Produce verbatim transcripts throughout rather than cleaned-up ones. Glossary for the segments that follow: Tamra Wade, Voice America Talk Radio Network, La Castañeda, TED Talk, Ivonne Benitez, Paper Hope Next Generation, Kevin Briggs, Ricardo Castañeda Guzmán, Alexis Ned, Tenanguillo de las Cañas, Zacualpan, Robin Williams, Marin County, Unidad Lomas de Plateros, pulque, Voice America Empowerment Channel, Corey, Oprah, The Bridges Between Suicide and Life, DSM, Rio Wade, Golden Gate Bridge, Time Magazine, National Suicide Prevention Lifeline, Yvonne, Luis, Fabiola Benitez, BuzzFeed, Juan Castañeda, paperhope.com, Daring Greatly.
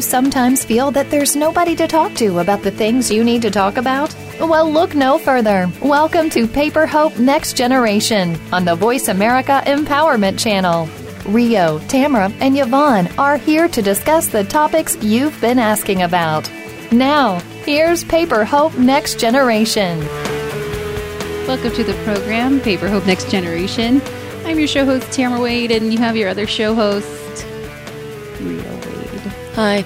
you sometimes feel that there's nobody to talk to about the things you need to talk about? Well, look no further. Welcome to Paper Hope Next Generation on the Voice America Empowerment Channel. Rio, Tamra, and Yvonne are here to discuss the topics you've been asking about. Now, here's Paper Hope Next Generation. Welcome to the program, Paper Hope Next Generation. I'm your show host, Tamra Wade, and you have your other show host, Rio Wade. Hi.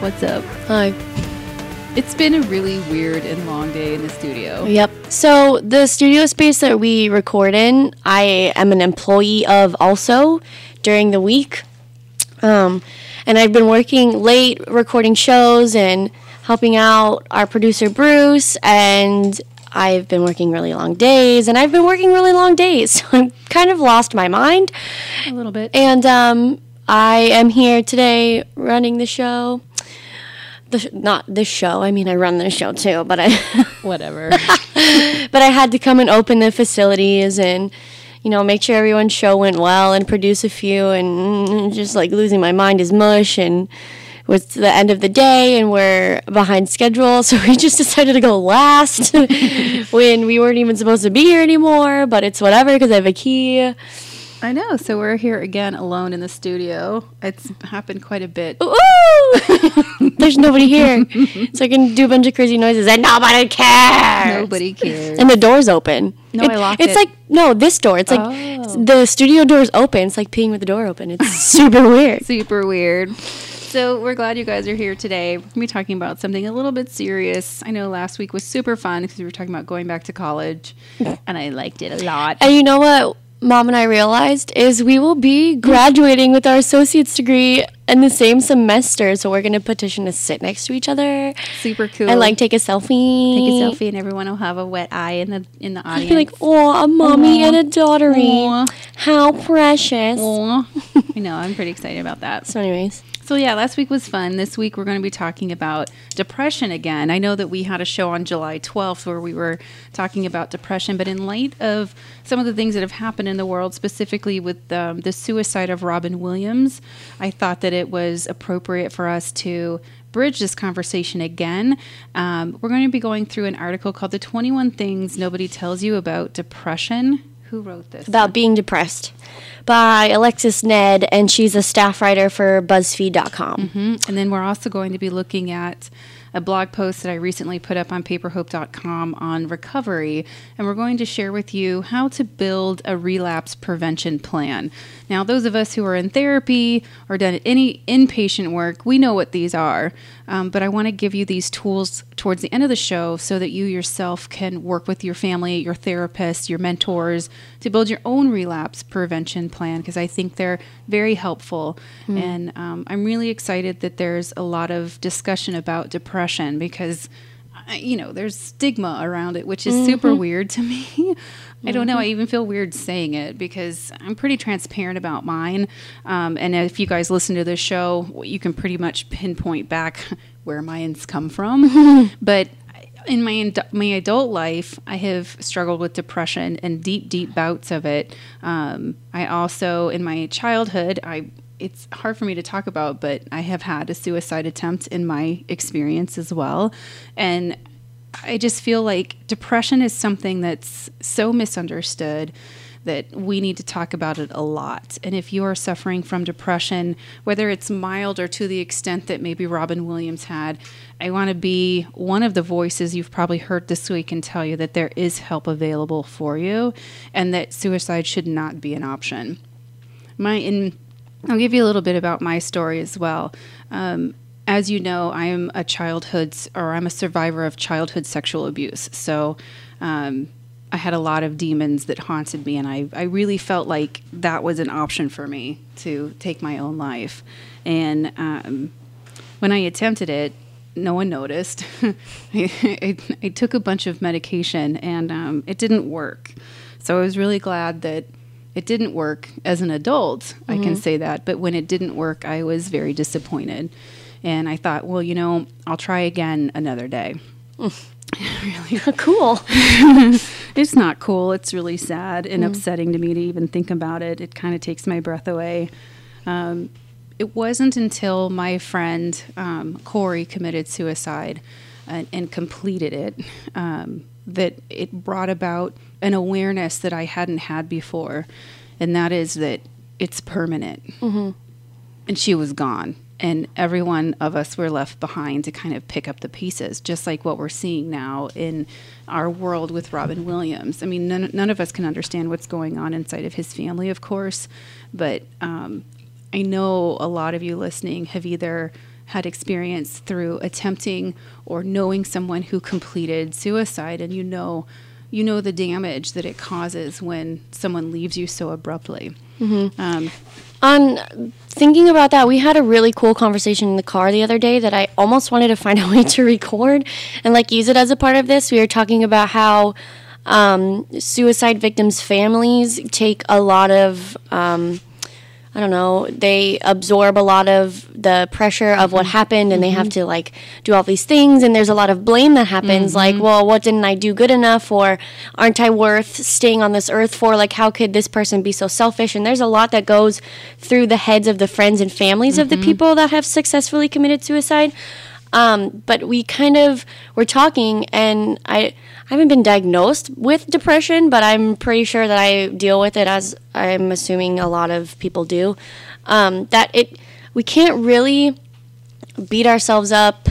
What's up? Hi. It's been a really weird and long day in the studio. Yep. So the studio space that we record in, I am an employee of also during the week. Um, and I've been working late, recording shows and helping out our producer, Bruce. And I've been working really long days, and I've been working really long days. So I'm kind of lost my mind. A little bit. And um, I am here today running the show. The sh- not this show. I mean, I run this show too, but I whatever. But I had to come and open the facilities and, you know, make sure everyone's show went well and produce a few, and just like losing my mind is mush, and it was the end of the day and we're behind schedule, so we just decided to go last when we weren't even supposed to be here anymore. But it's whatever because I have a key. I know. So we're here again alone in the studio. It's happened quite a bit. Ooh! There's nobody here. So I can do a bunch of crazy noises and nobody cares. Nobody cares. And the door's open. No, it, I locked it's it. It's like, no, this door. It's like oh. The studio door's open. It's like peeing with the door open. It's super weird. Super weird. So we're glad you guys are here today. We're going to be talking about something a little bit serious. I know last week was super fun because we were talking about going back to college. And I liked it a lot. And you know what? Mom and I realized is we will be graduating with our associate's degree in the same semester, so we're going to petition to sit next to each other. Super cool. And like take a selfie. Take a selfie, and everyone will have a wet eye in the in the audience. Be like, oh, a mommy Aww. And a daughtery. Aww. How precious. Aww. I know. I'm pretty excited about that. So, anyways. So yeah, last week was fun. This week we're going to be talking about depression again. I know that we had a show on July twelfth where we were talking about depression, but in light of some of the things that have happened in the world, specifically with um, the suicide of Robin Williams, I thought that it was appropriate for us to bridge this conversation again. Um, we're going to be going through an article called The twenty-one Things Nobody Tells You About Depression. Who wrote this? About being depressed, by Alexis Ned, and she's a staff writer for BuzzFeed dot com. Mm-hmm. And then we're also going to be looking at a blog post that I recently put up on paper hope dot com on recovery, and we're going to share with you how to build a relapse prevention plan. Now, those of us who are in therapy or done any inpatient work, we know what these are, um, but I want to give you these tools towards the end of the show so that you yourself can work with your family, your therapist, your mentors to build your own relapse prevention plan, because I think they're very helpful. Mm. And um, I'm really excited that there's a lot of discussion about depression because, you know, there's stigma around it, which is mm-hmm. super weird to me. I don't know. I even feel weird saying it because I'm pretty transparent about mine. Um, and if you guys listen to this show, you can pretty much pinpoint back where mine's come from. But in my my adult life, I have struggled with depression and deep, deep bouts of it. Um, I also, in my childhood, I it's hard for me to talk about, but I have had a suicide attempt in my experience as well. And I just feel like depression is something that's so misunderstood that we need to talk about it a lot. And if you are suffering from depression, whether it's mild or to the extent that maybe Robin Williams had, I want to be one of the voices you've probably heard this week and tell you that there is help available for you and that suicide should not be an option. My, and I'll give you a little bit about my story as well. Um, As you know, I am a childhood, or I'm a survivor of childhood sexual abuse. So um, I had a lot of demons that haunted me, and I, I really felt like that was an option for me to take my own life. And um, when I attempted it, no one noticed. I, I, I took a bunch of medication, and um, it didn't work. So I was really glad that it didn't work as an adult. Mm-hmm. I can say that. But when it didn't work, I was very disappointed. And I thought, well, you know, I'll try again another day. Mm. Really cool. It's not cool. It's really sad and mm. upsetting to me to even think about it. It kind of takes my breath away. Um, it wasn't until my friend um, Corey committed suicide and, and completed it um, that it brought about an awareness that I hadn't had before, and that is that it's permanent. Mm-hmm. And she was gone, and every one of us were left behind to kind of pick up the pieces, just like what we're seeing now in our world with Robin Williams. I mean, none, none of us can understand what's going on inside of his family, of course, but um, I know a lot of you listening have either had experience through attempting or knowing someone who completed suicide, and you know you know the damage that it causes when someone leaves you so abruptly. Mm-hmm. Um, on thinking about that, we had a really cool conversation in the car the other day that I almost wanted to find a way to record and like use it as a part of this. We were talking about how um, suicide victims' families take a lot of, um, I don't know, they absorb a lot of the pressure of what happened, and mm-hmm. they have to like do all these things, and there's a lot of blame that happens. Mm-hmm. Like, well, what didn't I do good enough, or aren't I worth staying on this earth for? Like, how could this person be so selfish? And there's a lot that goes through the heads of the friends and families mm-hmm. of the people that have successfully committed suicide. Um, but we kind of were talking, and I, I haven't been diagnosed with depression, but I'm pretty sure that I deal with it, as I'm assuming a lot of people do. Um, that it, we can't really beat ourselves up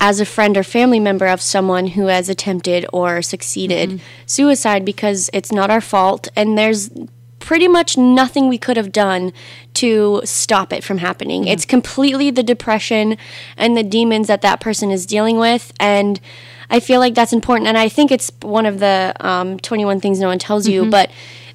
as a friend or family member of someone who has attempted or succeeded mm-hmm. suicide, because it's not our fault, and there's pretty much nothing we could have done to stop it from happening. Mm-hmm. It's completely the depression and the demons that that person is dealing with, and I feel like that's important, and I think it's one of the um, twenty-one things no one tells mm-hmm. you, but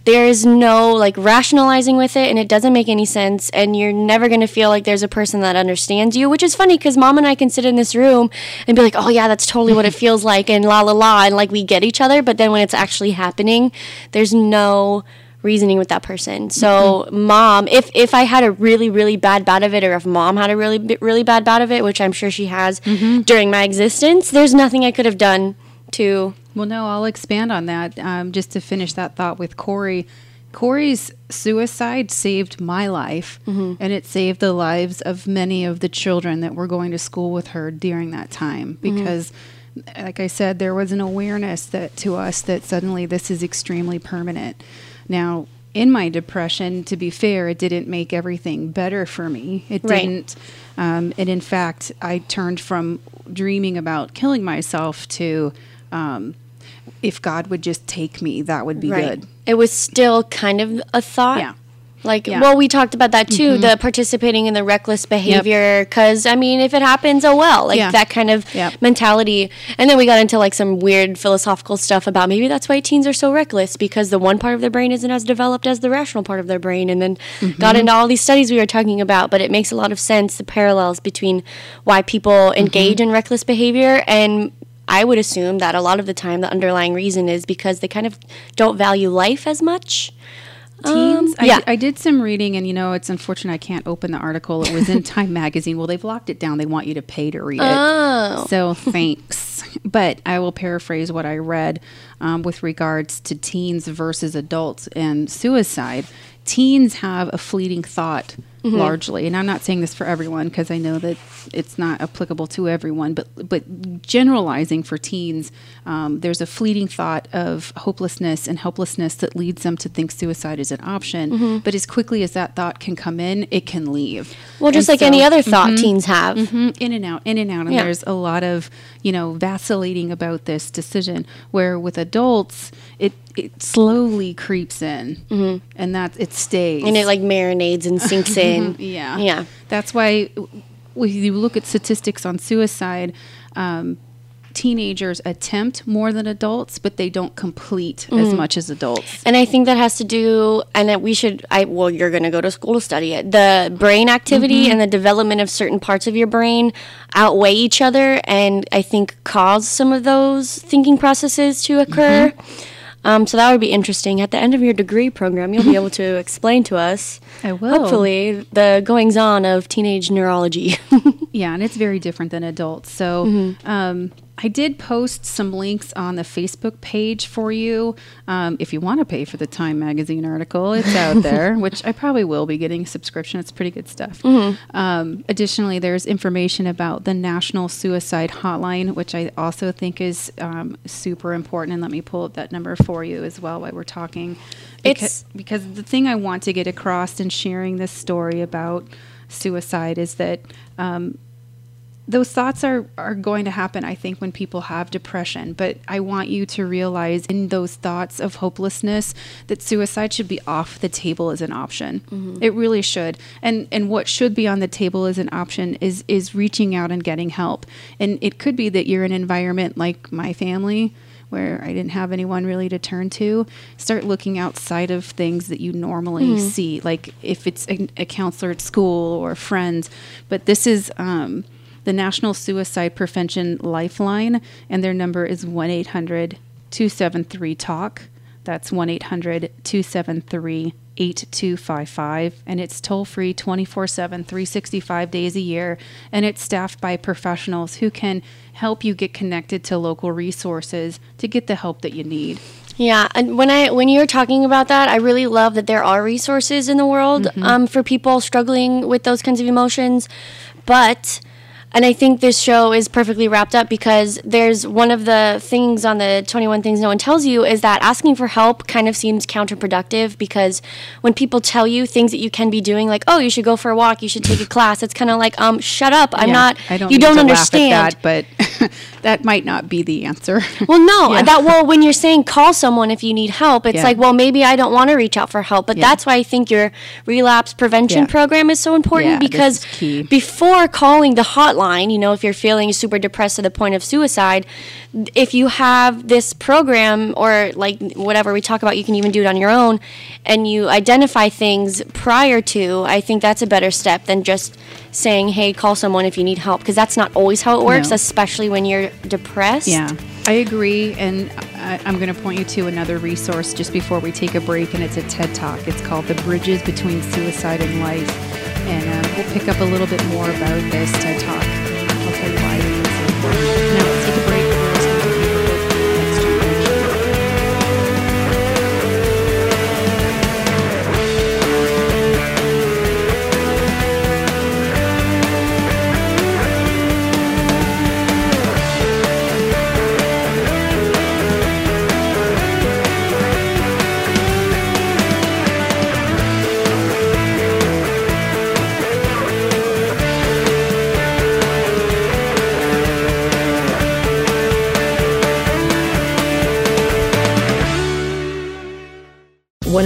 there is no like rationalizing with it, and it doesn't make any sense, and you're never going to feel like there's a person that understands you, which is funny because Mom and I can sit in this room and be like, oh yeah, that's totally what it feels like, and la la la, and like we get each other, but then when it's actually happening, there's no reasoning with that person. So mm-hmm. Mom, if if I had a really really bad bout of it, or if Mom had a really really bad bout of it, which I'm sure she has mm-hmm. during my existence, there's nothing I could have done to. Well, no, I'll expand on that um, just to finish that thought with Corey. Corey's suicide saved my life, mm-hmm. and it saved the lives of many of the children that were going to school with her during that time, because mm-hmm. like I said, there was an awareness that to us that suddenly this is extremely permanent. Now, in my depression, to be fair, it didn't make everything better for me. It right. didn't. Um, and in fact, I turned from dreaming about killing myself to um, if God would just take me, that would be right. good. It was still kind of a thought. Yeah. Like, yeah. well, we talked about that, too, mm-hmm. the participating in the reckless behavior, because, yep. I mean, if it happens, oh, well, like yeah. that kind of yep. mentality. And then we got into, like, some weird philosophical stuff about maybe that's why teens are so reckless, because the one part of their brain isn't as developed as the rational part of their brain. And then mm-hmm. got into all these studies we were talking about, but it makes a lot of sense, the parallels between why people engage mm-hmm. in reckless behavior, and I would assume that a lot of the time the underlying reason is because they kind of don't value life as much. Teens? Um, I, yeah. I did some reading, and, you know, it's unfortunate I can't open the article. It was in Time Magazine. Well, they've locked it down. They want you to pay to read it. Oh. So thanks. But I will paraphrase what I read um, with regards to teens versus adults and suicide. Teens have a fleeting thought mm-hmm. largely, and I'm not saying this for everyone because I know that it's not applicable to everyone, but but generalizing for teens, um, there's a fleeting thought of hopelessness and helplessness that leads them to think suicide is an option, mm-hmm. but as quickly as that thought can come in, it can leave. Well, just and like so, any other thought mm-hmm, teens have. Mm-hmm, in and out, in and out, and yeah. there's a lot of, you know, vacillating about this decision, where with adults, it it slowly creeps in, mm-hmm. and that it stays, and it like marinates and sinks in. Yeah, yeah. That's why when you look at statistics on suicide, um, teenagers attempt more than adults, but they don't complete mm-hmm. as much as adults. And I think that has to do, and that we should. I well, you're going to go to school to study it. The brain activity mm-hmm. and the development of certain parts of your brain outweigh each other, and I think cause some of those thinking processes to occur. Mm-hmm. Um, so that would be interesting. At the end of your degree program, you'll be able to explain to us, I will. hopefully, the goings-on of teenage neurology. Yeah, and it's very different than adults. So mm-hmm. um, I did post some links on the Facebook page for you. Um, if you want to pay for the Time Magazine article, it's out there, which I probably will be getting a subscription. It's pretty good stuff. Mm-hmm. Um, additionally, there's information about the National Suicide Hotline, which I also think is um, super important. And let me pull up that number for you as well while we're talking. Beca- it's because the thing I want to get across in sharing this story about suicide is that um, those thoughts are, are going to happen, I think, when people have depression. But I want you to realize in those thoughts of hopelessness that suicide should be off the table as an option. Mm-hmm. It really should. And and what should be on the table as an option is is reaching out and getting help. And it could be that you're in an environment like my family where I didn't have anyone really to turn to. Start looking outside of things that you normally mm-hmm. see, like if it's a, a counselor at school or friends. But this is... Um, the National Suicide Prevention Lifeline, and their number is one eight hundred two seven three talk. That's one eight hundred two seven three eight two five five, and it's toll-free twenty-four seven, three sixty-five days a year, and it's staffed by professionals who can help you get connected to local resources to get the help that you need. Yeah, and when I when you were talking about that, I really love that there are resources in the world mm-hmm. um, for people struggling with those kinds of emotions, but... And I think this show is perfectly wrapped up because there's one of the things on the twenty-one Things No One Tells You is that asking for help kind of seems counterproductive, because when people tell you things that you can be doing, like, oh, you should go for a walk, you should take a class, it's kind of like, um, shut up, I'm yeah, not, I don't you don't understand. Laugh at that, but that might not be the answer. Well, no, yeah. that well, when you're saying call someone if you need help, it's yeah. like, well, maybe I don't want to reach out for help, but yeah. that's why I think your relapse prevention yeah. program is so important, yeah, because before calling the hotline, you know, if you're feeling super depressed to the point of suicide, if you have this program or like whatever we talk about, you can even do it on your own, and you identify things prior to, I think that's a better step than just saying, hey, call someone if you need help, because that's not always how it works, no. especially when you're depressed. Yeah, I agree. And I, I'm going to point you to another resource just before we take a break, and it's a TED Talk. It's called The Bridges Between Suicide and Life. And um, we'll pick up a little bit more about this TED Talk. I'll tell you why it is so important. Now let's take a break. We're listening to Paper Hope Next Generation. Want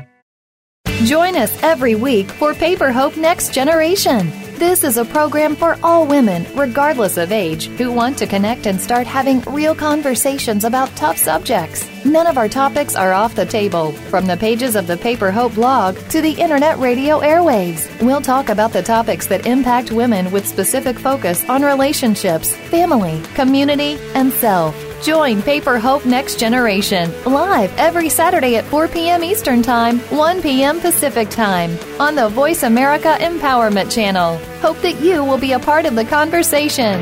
Join us every week for Paper Hope Next Generation. This is a program for all women, regardless of age, who want to connect and start having real conversations about tough subjects. None of our topics are off the table. From the pages of the Paper Hope blog to the internet radio airwaves, we'll talk about the topics that impact women with specific focus on relationships, family, community, and self. Join Paper Hope Next Generation live every Saturday at four p.m. Eastern Time, one p.m. Pacific Time on the Voice America Empowerment Channel. Hope that you will be a part of the conversation.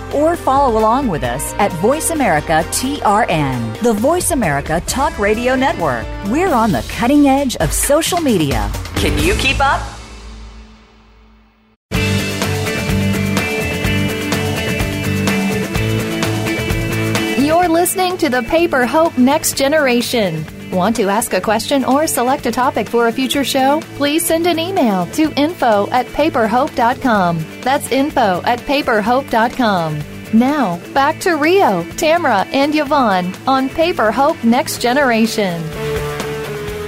or follow along with us at Voice America T R N, the Voice America Talk Radio Network. We're on the cutting edge of social media. Can you keep up? You're listening to the Paper Hope Next Generation. Want to ask a question or select a topic for a future show? Please send an email to info at paperhope dot com. That's info at paperhope dot com. Now, back to Rio, Tamra, and Yvonne on Paper Hope Next Generation.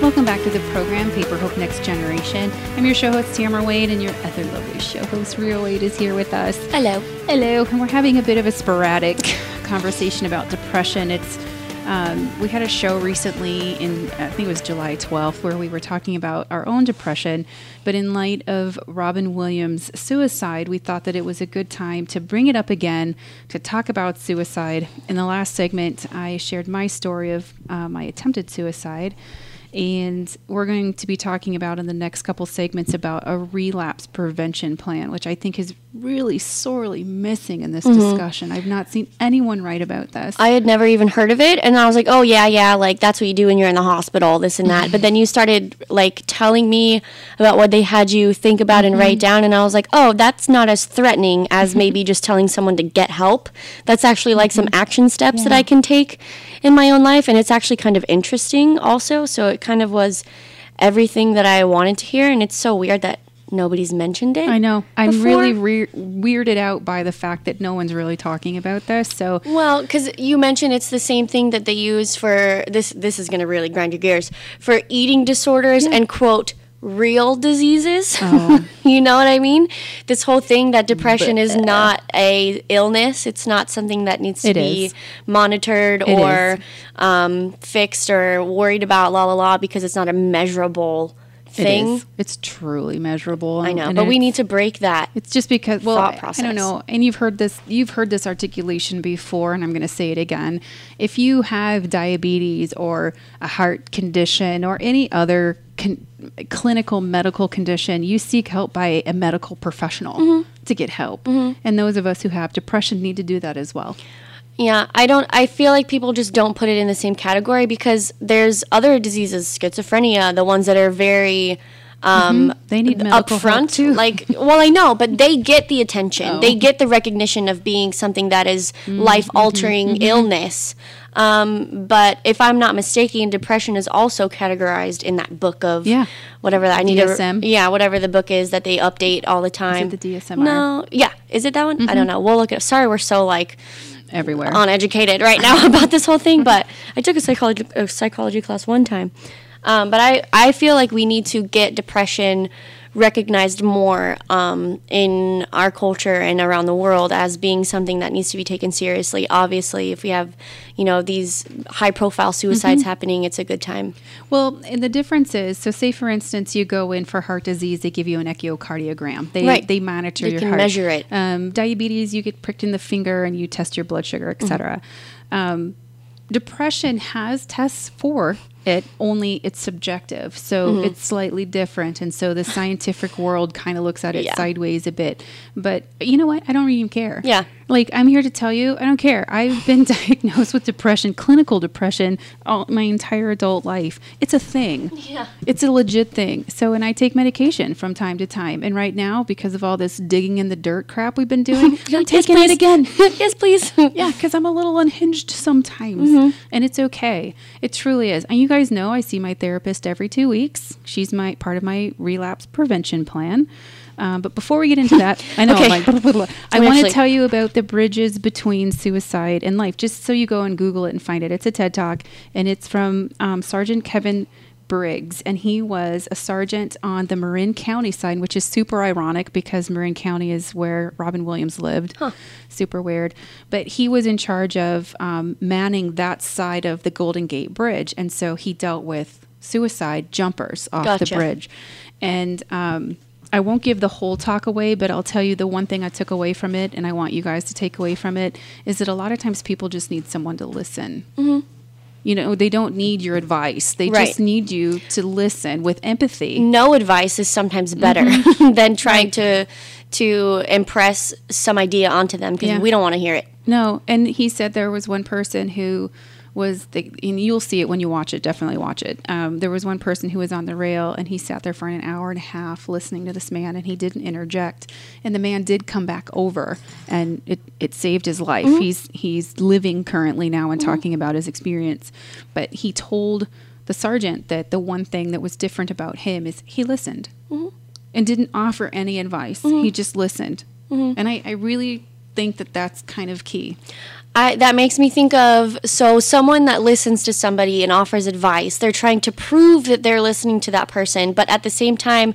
Welcome back to the program, Paper Hope Next Generation. I'm your show host, Tamra Wade, and your other lovely show host, Rio Wade, is here with us. Hello. Hello, and we're having a bit of a sporadic conversation about depression. It's um, we had a show recently, in I think it was July twelfth, where we were talking about our own depression, but in light of Robin Williams' suicide, we thought that it was a good time to bring it up again, to talk about suicide. In the last segment, I shared my story of uh, my attempted suicide, and we're going to be talking about in the next couple segments about a relapse prevention plan, which I think is really sorely missing in this mm-hmm. discussion. I've not seen anyone write about this. I had never even heard of it, and I was like, oh, yeah, yeah, like that's what you do when you're in the hospital, this and that. But then you started like telling me about what they had you think about mm-hmm. and write down, and I was like, oh, that's not as threatening as mm-hmm. maybe just telling someone to get help. That's actually like mm-hmm. some action steps yeah. that I can take in my own life, and it's actually kind of interesting also, so it kind of was everything that I wanted to hear, and it's so weird that nobody's mentioned it. I know. I'm before. really re- weirded out by the fact that no one's really talking about this. So well, because you mentioned it's the same thing that they use for this. This is going to really grind your gears for eating disorders yeah. and quote real diseases. Oh. You know what I mean? This whole thing that depression but, uh, is not a illness. It's not something that needs to be is. monitored it or um, fixed or worried about, la la la, because it's not a measurable thing. It is. It's truly measurable. I know, and but we need to break that. It's just because well, thought process. I don't know. And you've heard this. You've heard this articulation before, and I'm going to say it again. If you have diabetes or a heart condition or any other con- clinical medical condition, you seek help by a medical professional mm-hmm. to get help. Mm-hmm. And those of us who have depression need to do that as well. Yeah, I don't. I feel like people just don't put it in the same category because there's other diseases, schizophrenia, the ones that are very um, mm-hmm. they need medical help too. Like, well, I know, but they get the attention, oh. they get the recognition of being something that is mm-hmm. life-altering mm-hmm. illness. Um, but if I'm not mistaken, depression is also categorized in that book of yeah. whatever that I need D S M. To, yeah, whatever the book is that they update all the time. Is it the D S M? No, yeah, is it that one? Mm-hmm. I don't know. We'll look it up. Sorry, we're so like. Everywhere. Uneducated right now about this whole thing, but I took a psychology a psychology class one time. Um, but I, I feel like we need to get depression recognized more um, in our culture and around the world as being something that needs to be taken seriously. Obviously, if we have, you know, these high-profile suicides mm-hmm. happening, it's a good time. Well, and the difference is, so say, for instance, you go in for heart disease, they give you an echocardiogram. They right. they monitor they your heart. They can measure it. Um, diabetes, you get pricked in the finger and you test your blood sugar, et cetera. Mm-hmm. Um, depression has tests for it, only it's subjective, so mm-hmm. it's slightly different, and so the scientific world kind of looks at it yeah. sideways a bit. But you know what, I don't even care. Yeah, like I'm here to tell you I don't care. I've been diagnosed with depression, clinical depression, all my entire adult life. It's a thing. Yeah, it's a legit thing. So, and I take medication from time to time, and right now because of all this digging in the dirt crap we've been doing I'm taking yes, it again yes please yeah, because I'm a little unhinged sometimes mm-hmm. and it's okay. It truly is. And you guys know I see my therapist every two weeks. She's my part of my relapse prevention plan. Um, but before we get into that, I know okay. like, blah, blah, blah. I want to tell you about The Bridges Between Suicide and Life, just so you go and Google it and find it. It's a TED Talk, and it's from um, Sergeant Kevin Briggs, and he was a sergeant on the Marin County side, which is super ironic because Marin County is where Robin Williams lived. Huh. Super weird. But he was in charge of um, manning that side of the Golden Gate Bridge, and so he dealt with suicide jumpers off gotcha. The bridge. And um, I won't give the whole talk away, but I'll tell you the one thing I took away from it, and I want you guys to take away from it, is that a lot of times people just need someone to listen. Mm-hmm. You know, they don't need your advice. They right. just need you to listen with empathy. No advice is sometimes better mm-hmm. than trying right. to to impress some idea onto them because yeah. we don't want to hear it. No, and he said there was one person who was, the, and you'll see it when you watch it, definitely watch it. Um, there was one person who was on the rail, and he sat there for an hour and a half listening to this man, and he didn't interject. And the man did come back over, and it, it saved his life. Mm-hmm. He's he's living currently now and mm-hmm. talking about his experience. But he told the sergeant that the one thing that was different about him is he listened mm-hmm. and didn't offer any advice. Mm-hmm. He just listened. Mm-hmm. And I, I really think that that's kind of key. I, that makes me think of, so someone that listens to somebody and offers advice, they're trying to prove that they're listening to that person. But at the same time,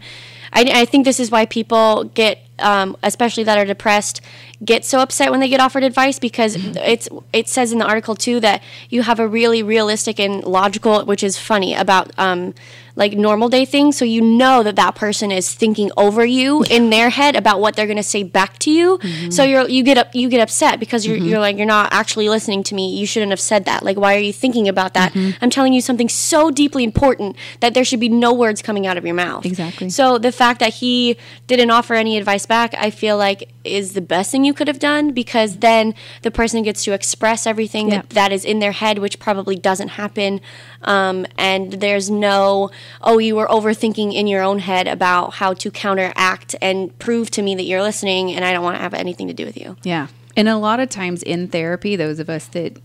I, I think this is why people get, um, especially that are depressed, get so upset when they get offered advice, because it's it says in the article, too, that you have a really realistic and logical, which is funny, about um, like normal day things. So you know that that person is thinking over you in their head about what they're going to say back to you. Mm-hmm. So you're, you get up, you get upset because you're, mm-hmm. you're like, you're not actually listening to me. You shouldn't have said that. Like, why are you thinking about that? Mm-hmm. I'm telling you something so deeply important that there should be no words coming out of your mouth. Exactly. So the fact that he didn't offer any advice back, I feel like is the best thing you could have done, because then the person gets to express everything yeah. that, that is in their head, which probably doesn't happen. Um, and there's no, oh, you were overthinking in your own head about how to counteract and prove to me that you're listening, and I don't want to have anything to do with you. Yeah. And a lot of times in therapy, those of us that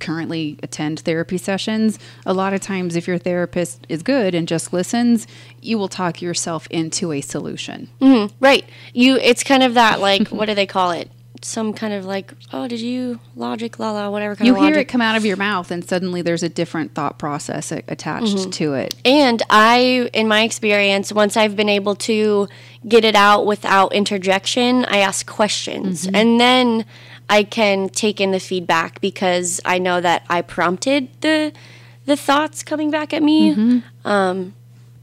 currently attend therapy sessions, a lot of times if your therapist is good and just listens, you will talk yourself into a solution. Mm-hmm. Right. You. It's kind of that, like, what do they call it? Some kind of like, oh, did you logic, la la, whatever kind you of logic. You hear it come out of your mouth, and suddenly there's a different thought process a- attached mm-hmm. to it. And I, in my experience, once I've been able to get it out without interjection, I ask questions. Mm-hmm. And then I can take in the feedback, because I know that I prompted the the thoughts coming back at me. Mm-hmm. Um,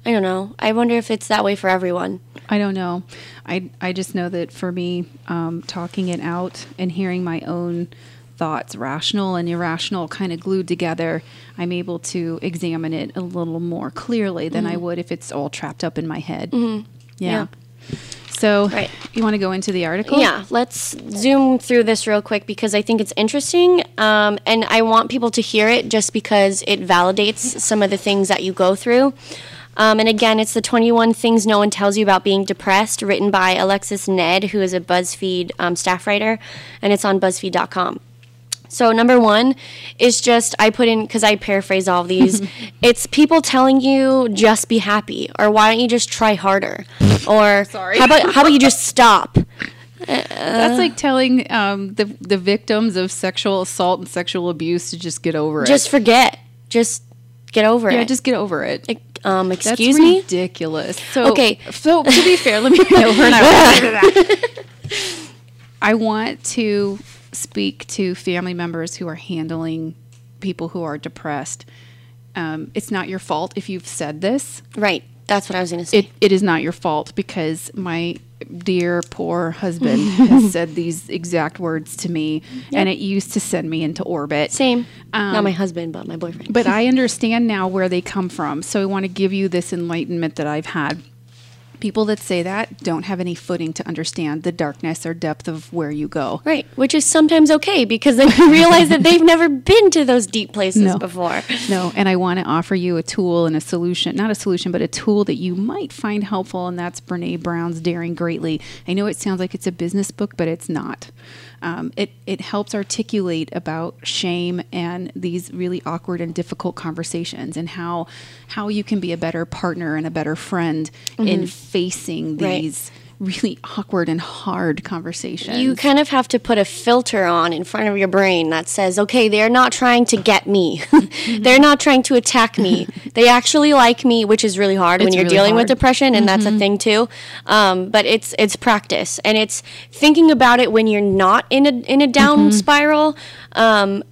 I don't know. I wonder if it's that way for everyone. I don't know. I, I just know that for me, um, talking it out and hearing my own thoughts, rational and irrational, kind of glued together, I'm able to examine it a little more clearly than mm-hmm. I would if it's all trapped up in my head. Mm-hmm. Yeah. yeah. So right. you want to go into the article? Yeah. Let's zoom through this real quick, because I think it's interesting, um, and I want people to hear it just because it validates some of the things that you go through. Um, and again, it's the twenty-one Things No One Tells You About Being Depressed, written by Alexis Ned, who is a BuzzFeed um, staff writer, and it's on BuzzFeed dot com. So number one is just, I put in, because I paraphrase all these, it's people telling you, just be happy, or why don't you just try harder, or Sorry. how about how about you just stop? Uh, That's like telling um, the, the victims of sexual assault and sexual abuse to just get over it. Just forget. Just get over yeah, it. Yeah, just get over it. Like, Um, excuse That's me? That's ridiculous. So, okay. So, to be fair, let me get over and I want to that. I want to speak to family members who are handling people who are depressed. Um, it's not your fault if you've said this. Right. That's what I was going to say. It, it is not your fault, because my dear, poor husband has said these exact words to me, yep. and it used to send me into orbit. Same. Um, Not my husband, but my boyfriend. But I understand now where they come from, so I want to give you this enlightenment that I've had. People that say that don't have any footing to understand the darkness or depth of where you go. Right, which is sometimes okay, because then you realize that they've never been to those deep places no. before. No, and I want to offer you a tool and a solution, not a solution, but a tool that you might find helpful, and that's Brene Brown's Daring Greatly. I know it sounds like it's a business book, but it's not. Um, it, it helps articulate about shame and these really awkward and difficult conversations, and how how you can be a better partner and a better friend mm-hmm. in facing these right. really awkward and hard conversations. You kind of have to put a filter on in front of your brain that says, okay, they're not trying to get me. They're not trying to attack me. They actually like me, which is really hard it's when you're really dealing hard. with depression, and mm-hmm. that's a thing too. Um, but it's it's practice, and it's thinking about it when you're not in a, in a down mm-hmm. spiral. Um,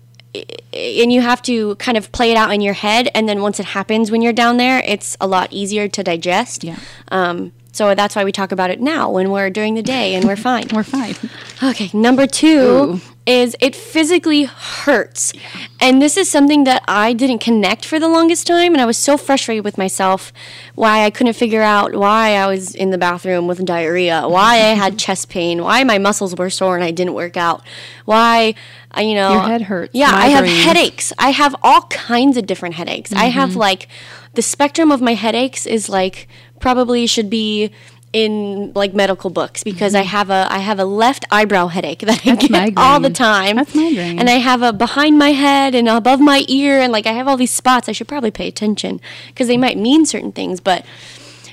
and you have to kind of play it out in your head, and then once it happens when you're down there, it's a lot easier to digest. Yeah. Um, so that's why we talk about it now when we're during the day and we're fine. We're fine. Okay, number two Ooh. is it physically hurts. Yeah. And this is something that I didn't connect for the longest time, and I was so frustrated with myself why I couldn't figure out why I was in the bathroom with diarrhea, why I had chest pain, why my muscles were sore and I didn't work out, why... You know, your head hurts. Yeah, migraines. I have headaches. I have all kinds of different headaches. Mm-hmm. I have like the spectrum of my headaches is like probably should be in like medical books because mm-hmm. I have a I have a left eyebrow headache that I That's get all the time. That's migraine. And I have a behind my head and above my ear, and like I have all these spots. I should probably pay attention because they might mean certain things, but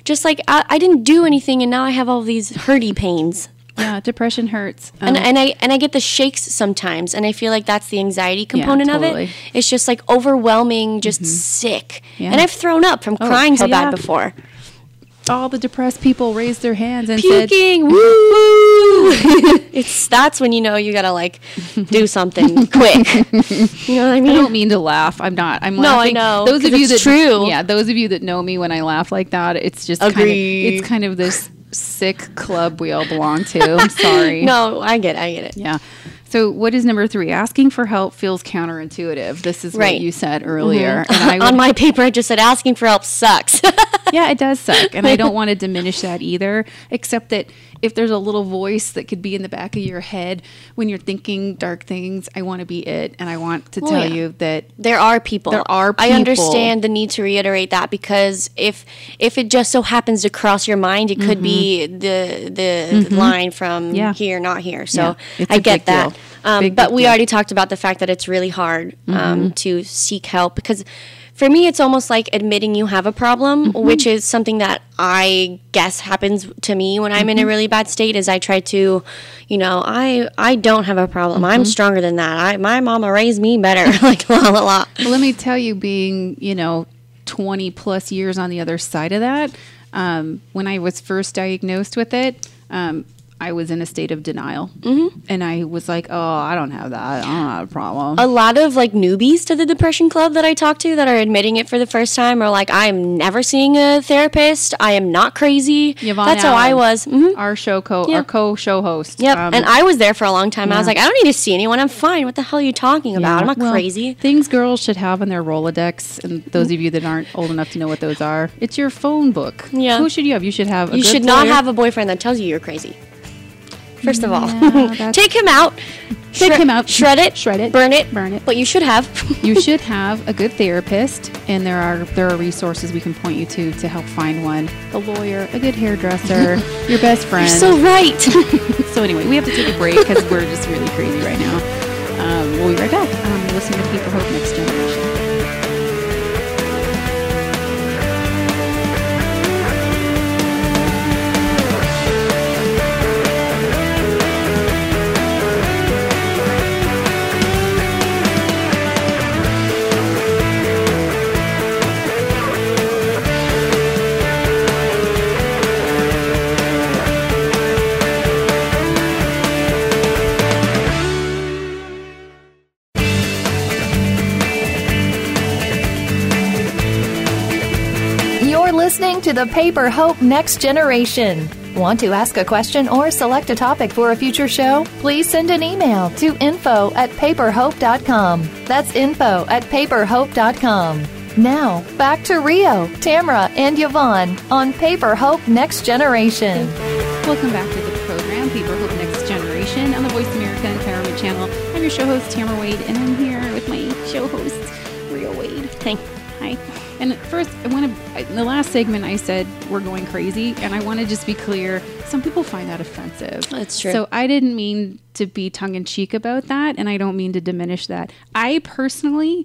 just like I, I didn't do anything, and now I have all these hurty pains. Yeah, depression hurts. Um, and, and I and I get the shakes sometimes, and I feel like that's the anxiety component yeah, totally. of it. It's just like overwhelming, just mm-hmm. sick. Yeah. And I've thrown up from oh, crying so yeah. bad before. All the depressed people raised their hands and Puking, said... Puking, woo! It's, that's when you know you got to, like, do something quick. You know what I mean? I don't mean to laugh. I'm not. I'm laughing. No, I know. Those of you that, true. Yeah, those of you that know me when I laugh like that, it's just kind of, it's kind of this... sick club we all belong to. I'm sorry. No, I get it. I get it. Yeah. So what is number three? Asking for help feels counterintuitive. This is right. what you said earlier. Mm-hmm. And I would, on my paper, I just said asking for help sucks. Yeah, it does suck. And I don't want to diminish that either, except that if there's a little voice that could be in the back of your head when you're thinking dark things, I want to be it. And I want to well, tell yeah. you that there are people. There are people. I understand the need to reiterate that, because if if it just so happens to cross your mind, it could mm-hmm. be the the mm-hmm. line from yeah. here, not here. So yeah, I get that. Deal. Um, big, but big we deal. already talked about the fact that it's really hard um, mm-hmm. to seek help, because for me, it's almost like admitting you have a problem, mm-hmm. which is something that I guess happens to me when I'm mm-hmm. in a really bad state, is I try to, you know, I I don't have a problem. Mm-hmm. I'm stronger than that. I, my mama raised me better. Like, la, la, la. Well, let me tell you, being, you know, twenty plus years on the other side of that, um, when I was first diagnosed with it, um, I was in a state of denial, mm-hmm. and I was like, oh, I don't have that. I don't have a problem. A lot of, like, newbies to the depression club that I talk to that are admitting it for the first time are like, I am never seeing a therapist. I am not crazy. Yvonne That's Allen, how I was. Mm-hmm. Our show co- yeah. our co-show host. Yep, um, and I was there for a long time. Yeah. I was like, I don't need to see anyone. I'm fine. What the hell are you talking about? Yeah. I'm not well, crazy. Things girls should have in their Rolodex, and those of you that aren't old enough to know what those are, it's your phone book. Yeah. Who should you have? You should have a You good should lawyer. Not have a boyfriend that tells you you're crazy. First of all, yeah, take him out. Take shred, him out. Shred it. Shred it. Burn it. Burn it. But you should have. You should have a good therapist, and there are there are resources we can point you to to help find one. A lawyer, a good hairdresser, your best friend. You're so right. So anyway, we have to take a break because we're just really crazy right now. Um, we'll be right back. Um, you're listening to Paper Hope Next Generation. Listening to the Paper Hope Next Generation. Want to ask a question or select a topic for a future show? Please send an email to info at paperhope dot com. That's info at paperhope dot com. Now, back to Rio, Tamra, and Yvonne on Paper Hope Next Generation. Welcome back to the program, Paper Hope Next Generation, on the Voice America Empowerment Channel. I'm your show host, Tamra Wade, and I'm here with my show host, Rio Wade. Thanks. Hi. And first, I want to, in the last segment, I said we're going crazy, and I want to just be clear. Some people find that offensive. That's true. So I didn't mean to be tongue-in-cheek about that, and I don't mean to diminish that. I personally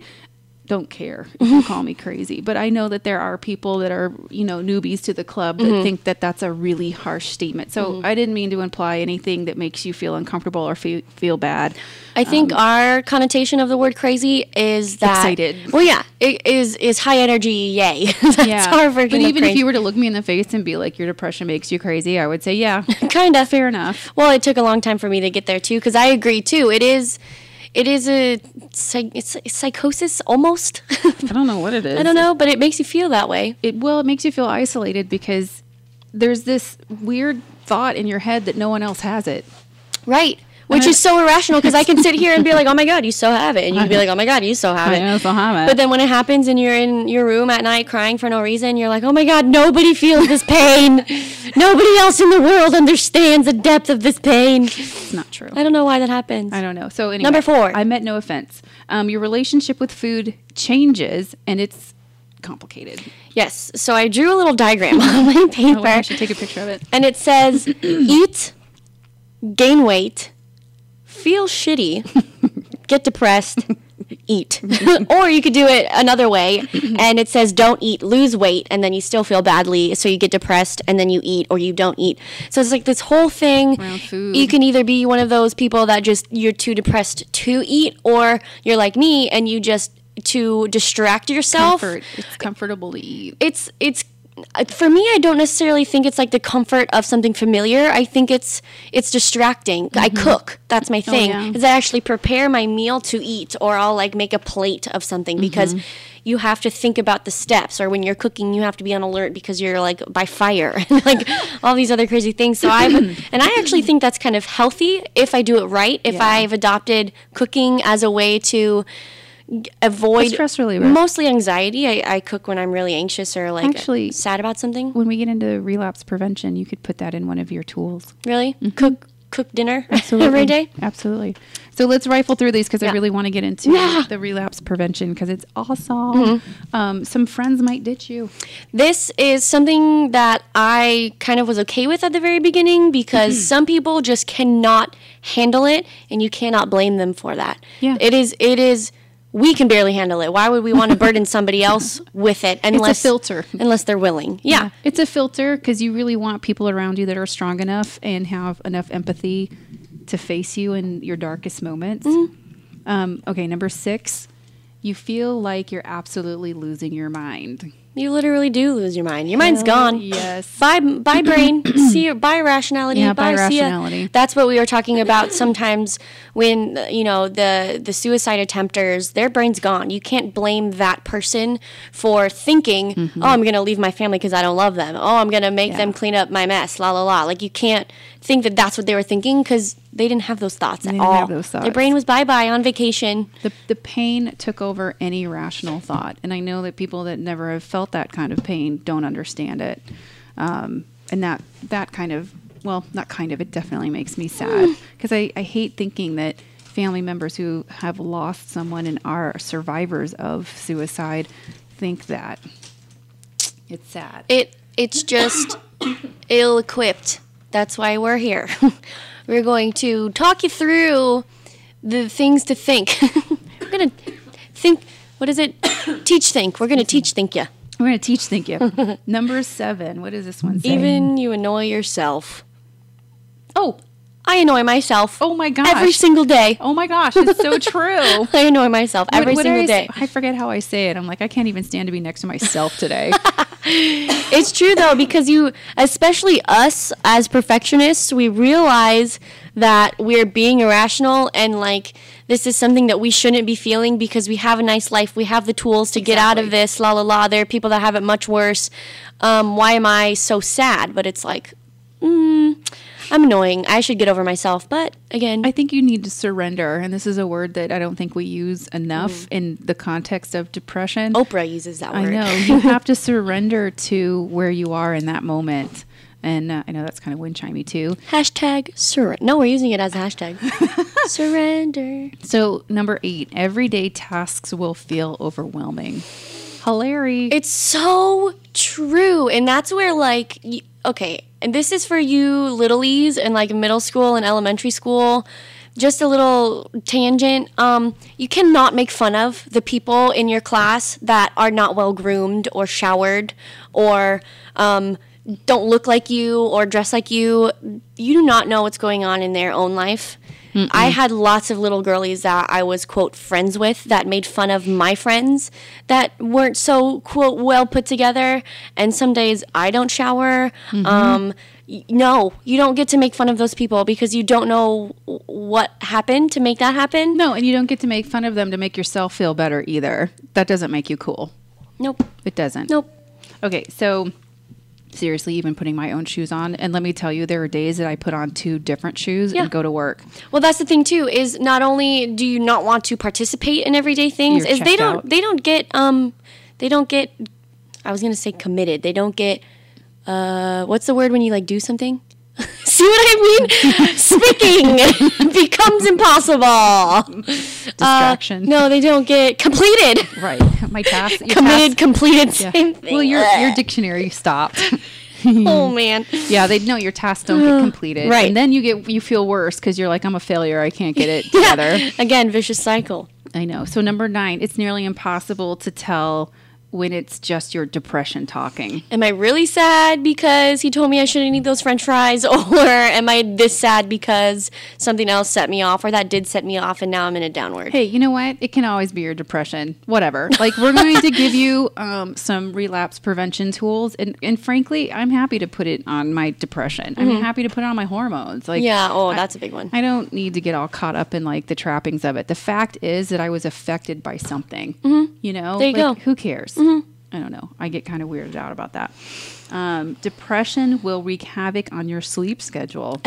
don't care if you call me crazy, but I know that there are people that are, you know, newbies to the club that mm-hmm. think that that's a really harsh statement. So mm-hmm. I didn't mean to imply anything that makes you feel uncomfortable or fe- feel bad. I think um, our connotation of the word crazy is that excited. Well, yeah, it is is high energy. Yay! That's yeah. our version. But even if you were to look me in the face and be like, "Your depression makes you crazy," I would say, "Yeah, kind of fair enough." Well, it took a long time for me to get there too, because I agree too. It is. It is a it's a psychosis almost. I don't know what it is. I don't know, but it makes you feel that way. It well, it makes you feel isolated because there's this weird thought in your head that no one else has it. Right. Which is so irrational, because I can sit here and be like, oh, my God, you so have it. And you'd be like, oh, my God, you so have it. I so have it. But then when it happens and you're in your room at night crying for no reason, you're like, oh, my God, nobody feels this pain. Nobody else in the world understands the depth of this pain. It's not true. I don't know why that happens. I don't know. So anyway. Number four. I meant no offense. Um, your relationship with food changes, and it's complicated. Yes. So I drew a little diagram on my paper. Oh, I should take a picture of it. And it says, eat, gain weight, feel shitty, get depressed, eat. Or you could do it another way, and it says don't eat, lose weight, and then you still feel badly, so you get depressed, and then you eat, or you don't eat. So it's like this whole thing. Around food. You can either be one of those people that just, you're too depressed to eat, or you're like me, and you just, to distract yourself. Comfort. It's comfortable to eat. It's, it's, for me, I don't necessarily think it's like the comfort of something familiar. I think it's it's distracting. Mm-hmm. I cook. That's my thing. Oh, yeah. Is I actually prepare my meal to eat, or I'll like make a plate of something, mm-hmm. because you have to think about the steps. Or when you're cooking, you have to be on alert because you're like by fire and like all these other crazy things. So I and I actually think that's kind of healthy if I do it right. If yeah. I've adopted cooking as a way to avoid stress reliever. Mostly anxiety. I, I cook when I'm really anxious or like actually, sad about something. When we get into relapse prevention, you could put that in one of your tools. Really? Mm-hmm. Cook cook dinner every day? Absolutely. So let's rifle through these because yeah. I really want to get into yeah. the relapse prevention because it's awesome. Mm-hmm. Um, some friends might ditch you. This is something that I kind of was okay with at the very beginning because mm-hmm. some people just cannot handle it, and you cannot blame them for that. Yeah. It is. It is... We can barely handle it. Why would we want to burden somebody else with it? Unless, it's a filter. Unless they're willing. Yeah. yeah. It's a filter because you really want people around you that are strong enough and have enough empathy to face you in your darkest moments. Mm-hmm. Um, okay, number six, you feel like you're absolutely losing your mind. You literally do lose your mind. Your mind's gone. Yes. Bye, bye brain. See you. Bye rationality. Yeah, bye, bye rationality. That's what we were talking about sometimes when, you know, the, the suicide attempters, their brain's gone. You can't blame that person for thinking, mm-hmm. oh, I'm going to leave my family because I don't love them. Oh, I'm going to make yeah. them clean up my mess, la, la, la. Like, you can't think that that's what they were thinking because they didn't have those thoughts they at didn't all. Have those thoughts. Their brain was bye-bye on vacation. The, the pain took over any rational thought. And I know that people that never have felt that kind of pain don't understand it. Um, and that, that kind of, well, not kind of, it definitely makes me sad. Because I, I hate thinking that family members who have lost someone and are survivors of suicide think that. It's sad. It It's just ill-equipped. That's why we're here. We're going to talk you through the things to think. We're going to think, what is it? teach think. We're going to teach think you. We're going to teach think you. Number seven. What does this one say? Even you annoy yourself. Oh, I annoy myself. Oh, my gosh. Every single day. Oh, my gosh. It's so true. I annoy myself every what, what single I day. Say? I forget how I say it. I'm like, I can't even stand to be next to myself today. It's true, though, because you, especially us as perfectionists, we realize that we're being irrational and, like, this is something that we shouldn't be feeling because we have a nice life. We have the tools to exactly. get out of this, la, la, la. There are people that have it much worse. Um, why am I so sad? But it's like, mm, I'm annoying. I should get over myself. But, again. I think you need to surrender, and this is a word that I don't think we use enough mm. in the context of depression. Oprah uses that word. I know. You have to surrender to where you are in that moment. And uh, I know that's kind of wind chimey too. Hashtag surrender. No, we're using it as a hashtag. Surrender. So number eight, everyday tasks will feel overwhelming. Hilarious. It's so true. And that's where like, y- okay, and this is for you littlies in like middle school and elementary school. Just a little tangent. Um, you cannot make fun of the people in your class that are not well groomed or showered or um, don't look like you or dress like you. You do not know what's going on in their own life. Mm-mm. I had lots of little girlies that I was, quote, friends with that made fun of my friends that weren't so, quote, well put together. And some days I don't shower. Mm-hmm. Um, y- no, you don't get to make fun of those people because you don't know what happened to make that happen. No, and you don't get to make fun of them to make yourself feel better either. That doesn't make you cool. Nope. It doesn't. Nope. Okay, so... seriously, even putting my own shoes on. And let me tell you, there are days that I put on two different shoes yeah. and go to work. Well, that's the thing, too, is not only do you not want to participate in everyday things, You're is they don't out. they don't get, um, they don't get, I was going to say committed. They don't get, uh, what's the word when you, like, do something? See what I mean? Speaking becomes impossible. distraction. Uh, no, they don't get completed. Right. My task. Committed, task. completed, yeah. Same thing. Well, your your dictionary stopped. Oh, man. Yeah, they know your tasks don't get completed. Right. And then you get you feel worse because you're like, I'm a failure. I can't get it together. Yeah. Again, vicious cycle. I know. So number nine, it's nearly impossible to tell when it's just your depression talking. Am I really sad because he told me I shouldn't eat those french fries? Or am I this sad because something else set me off, or that did set me off and now I'm in a downward? Hey, you know what? It can always be your depression. Whatever. Like, we're going to give you um, some relapse prevention tools. And, and frankly, I'm happy to put it on my depression. Mm-hmm. I'm happy to put it on my hormones. Like, yeah, oh, I, that's a big one. I don't need to get all caught up in, like, the trappings of it. The fact is that I was affected by something. Mm-hmm. You know? There you like, go. Who cares? Mm-hmm. I don't know. I get kind of weirded out about that. Um, depression will wreak havoc on your sleep schedule.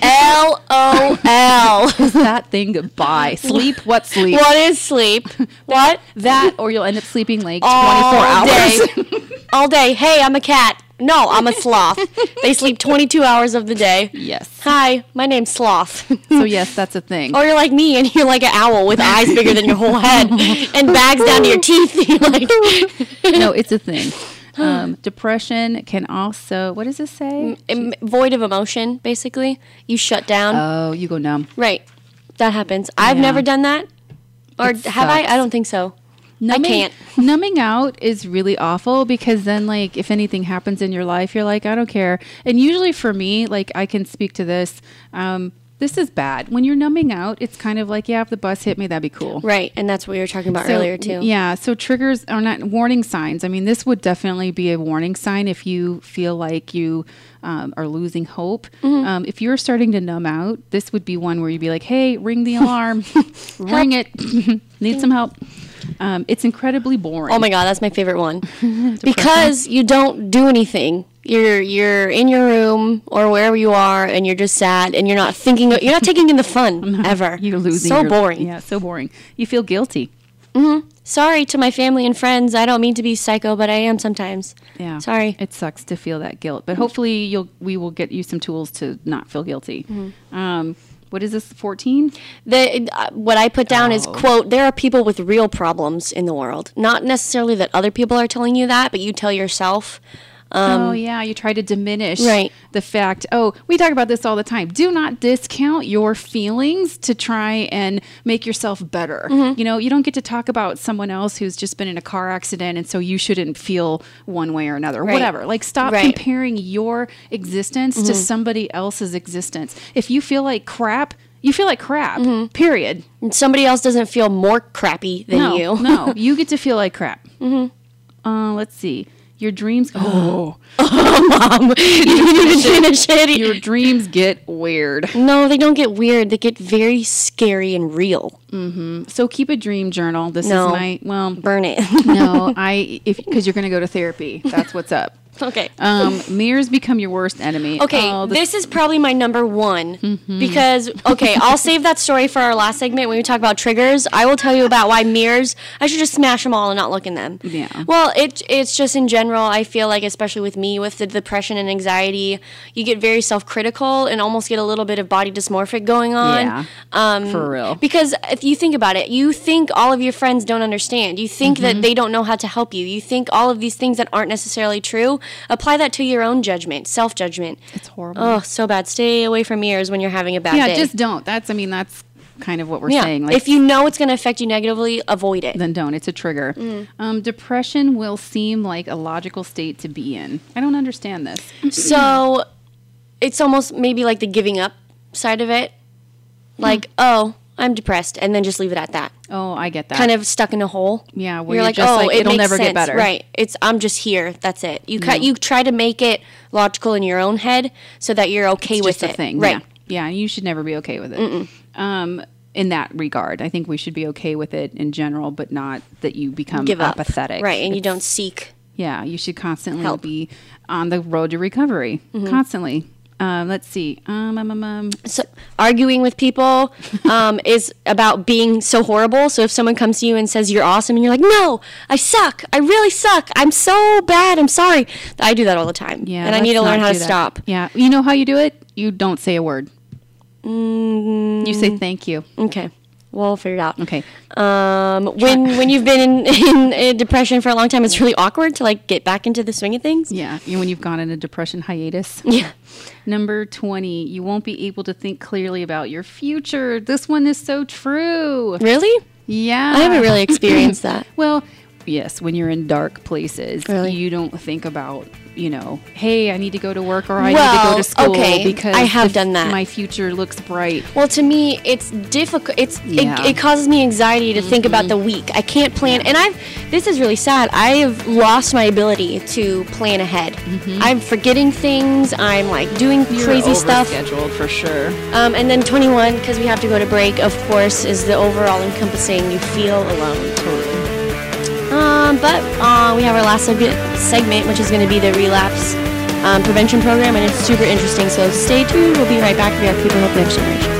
L O L. Is that thing goodbye? Sleep? What sleep? What is sleep? What? That, or you'll end up sleeping like twenty-four hours. Day. All day. Hey, I'm a cat. No, I'm a sloth. They sleep twenty-two hours of the day. Yes. Hi, my name's Sloth. So, yes, that's a thing. Or you're like me, and you're like an owl with eyes bigger than your whole head and bags down to your teeth. Like, no, it's a thing. Um, depression can also, what does it say? M- void of emotion, basically. You shut down. Oh, you go numb. Right. That happens. I've yeah. never done that. Or it have sucks. I? I don't think so. Numbing, I can't. Numbing out is really awful because then, like, if anything happens in your life, you're like, I don't care. And usually for me, like, I can speak to this. Um, this is bad. When you're numbing out, it's kind of like, yeah, if the bus hit me, that'd be cool. Right. And that's what we were talking about so, earlier, too. Yeah. So triggers are not warning signs. I mean, this would definitely be a warning sign if you feel like you um, are losing hope. Mm-hmm. Um, if you're starting to numb out, this would be one where you'd be like, hey, ring the alarm. Ring it. Need some help. Um, it's incredibly boring. Oh my God, that's my favorite one. Because you don't do anything. You're you're in your room or wherever you are, and you're just sad, and you're not thinking. You're not taking in the fun not, ever. You're losing. So your, boring. Yeah, so boring. You feel guilty. Mm-hmm. Sorry to my family and friends. I don't mean to be psycho, but I am sometimes. Yeah. Sorry. It sucks to feel that guilt, but hopefully you'll we will get you some tools to not feel guilty. Mm-hmm. Um, what is this, fourteen? The, uh, what I put down oh. is, quote, there are people with real problems in the world. Not necessarily that other people are telling you that, but you tell yourself. Um, oh, yeah, you try to diminish right. the fact. Oh, we talk about this all the time. Do not discount your feelings to try and make yourself better. Mm-hmm. You know, you don't get to talk about someone else who's just been in a car accident, and so you shouldn't feel one way or another. Right. Whatever. Like, stop right. comparing your existence mm-hmm. to somebody else's existence. If you feel like crap, you feel like crap, mm-hmm. period. And somebody else doesn't feel more crappy than no, you. No, you get to feel like crap. Mm-hmm. Uh, let's see. Your dreams... Oh. Oh, Mom. You Your dreams get weird. No, they don't get weird. They get very scary and real. Mm-hmm. So keep a dream journal. This no. is my... Well... Burn it. No, I... if Because you're going to go to therapy. That's what's up. Okay. Um, mirrors become your worst enemy. Okay, oh, this, this is probably my number one mm-hmm. because, okay, I'll save that story for our last segment when we talk about triggers. I will tell you about why mirrors, I should just smash them all and not look in them. Yeah. Well, it it's just in general, I feel like, especially with me, with the depression and anxiety, you get very self-critical and almost get a little bit of body dysmorphic going on. Yeah, um, for real. Because if you think about it, you think all of your friends don't understand. You think mm-hmm. that they don't know how to help you. You think all of these things that aren't necessarily true. Apply that to your own judgment, self-judgment. It's horrible. Oh, so bad. Stay away from mirrors when you're having a bad yeah, day. Yeah, just don't. That's, I mean, that's kind of what we're yeah. saying. Like, if you know it's going to affect you negatively, avoid it. Then don't. It's a trigger. Mm. Um, depression will seem like a logical state to be in. I don't understand this. So it's almost maybe like the giving up side of it. Like, mm. oh, I'm depressed, and then just leave it at that. Oh, I get that. Kind of stuck in a hole. Yeah, where you're, you're like, just oh, like, it'll it never sense. Get better. Right. It's I'm just here. That's it. You no. ca- you try to make it logical in your own head so that you're okay it's with just it. A thing. Right. Yeah. yeah, you should never be okay with it. Mm-mm. Um, in that regard, I think we should be okay with it in general, but not that you become Give apathetic. Up. Right, and it's, you don't seek. Yeah, you should constantly help. Be on the road to recovery. Mm-hmm. Constantly. Um, let's see. Um, um, um, um. So arguing with people um, is about being so horrible. So if someone comes to you and says you're awesome, and you're like, "No, I suck. I really suck. I'm so bad. I'm sorry." I do that all the time, yeah, and I need to learn how to that. Stop. Yeah, you know how you do it? You don't say a word. Mm. You say thank you. Okay. We'll figure it out. Okay. Um, when when you've been in, in a depression for a long time, it's really awkward to like get back into the swing of things. Yeah. And when you've gone in a depression hiatus. Yeah. Number twenty, you won't be able to think clearly about your future. This one is so true. Really? Yeah. I haven't really experienced that. Well, yes, when you're in dark places, really? You don't think about, you know, hey, I need to go to work or I well, need to go to school okay. because I have done that. My future looks bright. Well, to me, it's difficult. It's yeah. it, it causes me anxiety to mm-hmm. think about the week. I can't plan. Yeah. And I've this is really sad. I've lost my ability to plan ahead. Mm-hmm. I'm forgetting things. I'm like doing you're crazy stuff. You're overscheduled for sure. Um, and then twenty-one, because we have to go to break, of course, is the overall encompassing. You feel alone. Totally. Um, but uh, we have our last segment, which is going to be the relapse um, prevention program, and it's super interesting. So stay tuned. We'll be right back. We have Paper Hope Next Generation.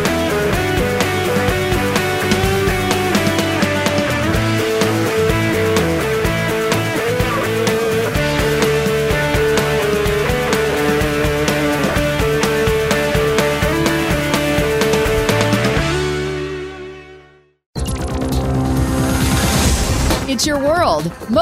Your world.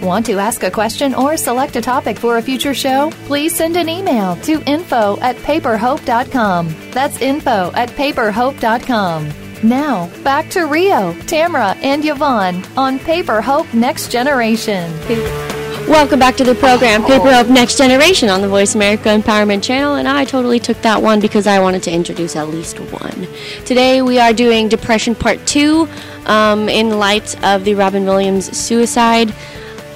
Want to ask a question or select a topic for a future show? Please send an email to info at paper hope dot com. That's info at paper hope dot com. Now, back to Rio, Tamra, and Yvonne on Paper Hope Next Generation. Welcome back to the program, Paper Hope Next Generation on the Voice America Empowerment Channel, and I totally took that one because I wanted to introduce at least one. Today we are doing Depression Part two um, in light of the Robin Williams suicide.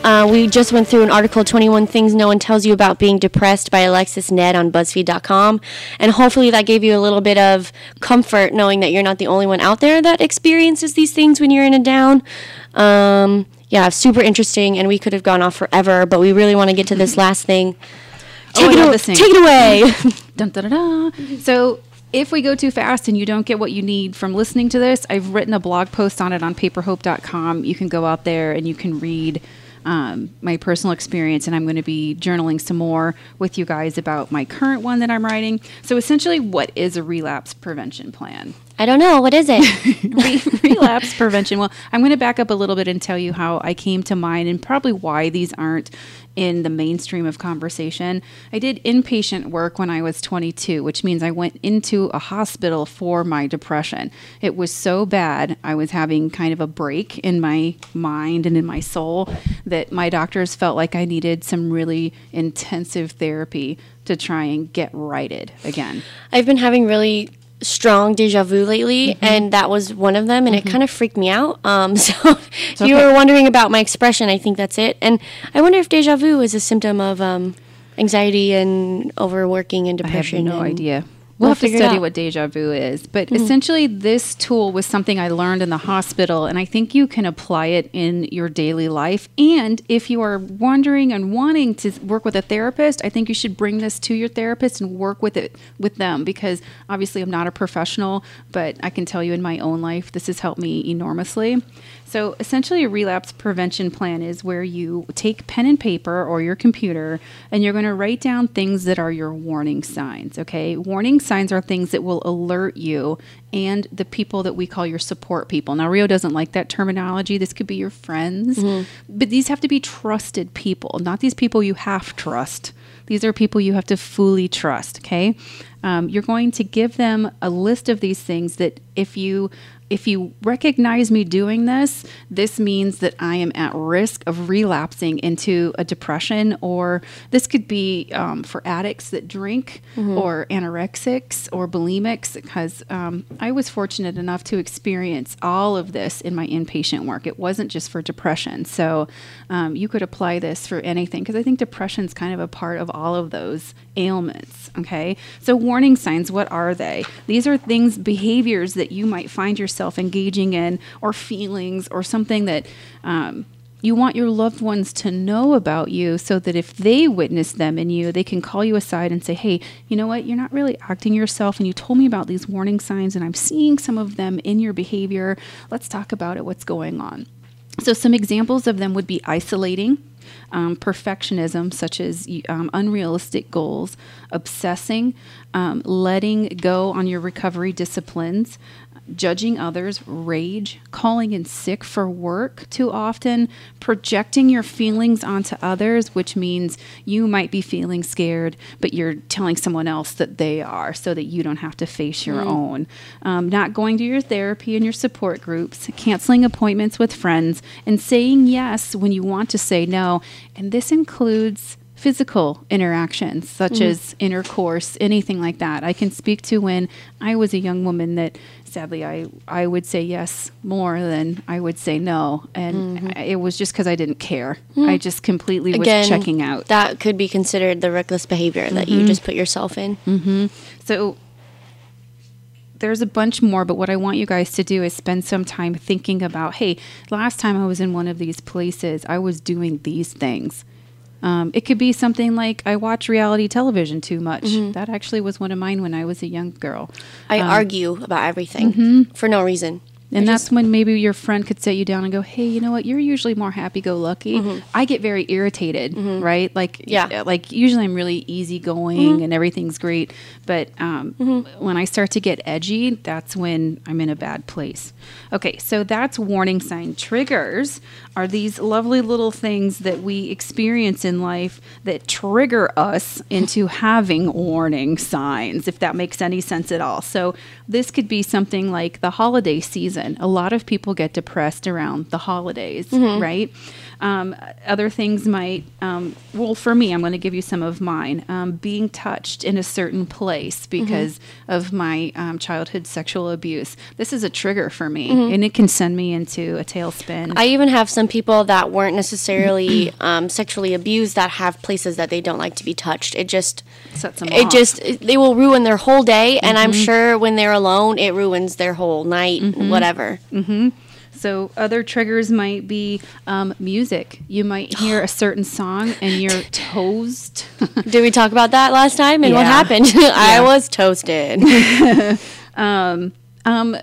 Uh, we just went through an article, twenty-one Things No One Tells You About Being Depressed by Alexis Ned on BuzzFeed dot com, and hopefully that gave you a little bit of comfort knowing that you're not the only one out there that experiences these things when you're in a down. Um, yeah, super interesting, and we could have gone off forever, but we really want to get to this last thing. Take, oh, it, o- thing. Take it away! Dun, da, da, da. So if we go too fast and you don't get what you need from listening to this, I've written a blog post on it on paper hope dot com. You can go out there and you can read Um, my personal experience, and I'm going to be journaling some more with you guys about my current one that I'm writing. So essentially, what is a relapse prevention plan? I don't know. What is it? Re- relapse prevention. Well, I'm going to back up a little bit and tell you how I came to mine and probably why these aren't in the mainstream of conversation. I did inpatient work when I was twenty-two, which means I went into a hospital for my depression. It was so bad, I was having kind of a break in my mind and in my soul that my doctors felt like I needed some really intensive therapy to try and get righted again. I've been having really strong deja vu lately, mm-hmm. and that was one of them, and mm-hmm. it kind of freaked me out. Um, so if okay. you were wondering about my expression, I think that's it. And I wonder if deja vu is a symptom of um, anxiety and overworking and depression. I have no and idea. We'll, we'll have to study what deja vu is. But mm-hmm. essentially, this tool was something I learned in the hospital, and I think you can apply it in your daily life. And if you are wondering and wanting to work with a therapist, I think you should bring this to your therapist and work with it with them, because obviously I'm not a professional, but I can tell you in my own life, this has helped me enormously. So essentially, a relapse prevention plan is where you take pen and paper or your computer, and you're going to write down things that are your warning signs, okay? Warning signs are things that will alert you and the people that we call your support people. Now, Rio doesn't like that terminology. This could be your friends. Mm-hmm. But these have to be trusted people, not these people you half trust. These are people you have to fully trust, okay? Um, you're going to give them a list of these things that if you if you recognize me doing this, this means that I am at risk of relapsing into a depression, or this could be um, for addicts that drink, mm-hmm. or anorexics or bulimics, because um, I was fortunate enough to experience all of this in my inpatient work. It wasn't just for depression. So um, you could apply this for anything, because I think depression is kind of a part of all of those ailments. Okay. So warning signs, what are they? These are things, behaviors that you might find yourself engaging in, or feelings, or something that um, you want your loved ones to know about you, so that if they witness them in you, they can call you aside and say, hey, you know what? You're not really acting yourself, and you told me about these warning signs, and I'm seeing some of them in your behavior. Let's talk about it. What's going on? So some examples of them would be isolating, um, perfectionism, such as um, unrealistic goals, obsessing, um, letting go on your recovery disciplines, judging others, rage, calling in sick for work too often, projecting your feelings onto others, which means you might be feeling scared, but you're telling someone else that they are so that you don't have to face your mm. own. Um, not going to your therapy and your support groups, canceling appointments with friends, and saying yes when you want to say no. And this includes physical interactions, such mm. as intercourse, anything like that. I can speak to when I was a young woman that sadly I, I would say yes more than I would say no. And mm-hmm. I, it was just because I didn't care. Mm. I just completely Again, was checking out. That could be considered the reckless behavior mm-hmm. that you just put yourself in. Mm-hmm. So there's a bunch more, but what I want you guys to do is spend some time thinking about, hey, last time I was in one of these places, I was doing these things. Um, it could be something like I watch reality television too much. Mm-hmm. That actually was one of mine when I was a young girl. I um, argue about everything mm-hmm. for no reason. And I that's just, when maybe your friend could sit you down and go, hey, you know what? You're usually more happy-go-lucky. Mm-hmm. I get very irritated, mm-hmm. right? Like, yeah. like usually I'm really easygoing mm-hmm. and everything's great. But um, mm-hmm. when I start to get edgy, that's when I'm in a bad place. Okay, so that's warning sign. Triggers are these lovely little things that we experience in life that trigger us into having warning signs, if that makes any sense at all. So this could be something like the holiday season. A lot of people get depressed around the holidays, mm-hmm. right? Um, other things might, um, well, for me, I'm going to give you some of mine. Um, being touched in a certain place because mm-hmm. of my um, childhood sexual abuse. This is a trigger for me, mm-hmm. and it can send me into a tailspin. I even have some people that weren't necessarily um, sexually abused that have places that they don't like to be touched. It just sets them it off. Just, it, they will ruin their whole day, mm-hmm. and I'm sure when they're alone, it ruins their whole night, mm-hmm. whatever. Mm-hmm. So other triggers might be um, music. You might hear a certain song and you're toast. Did we talk about that last time? And yeah. what happened? Yeah. I was toasted. um, um,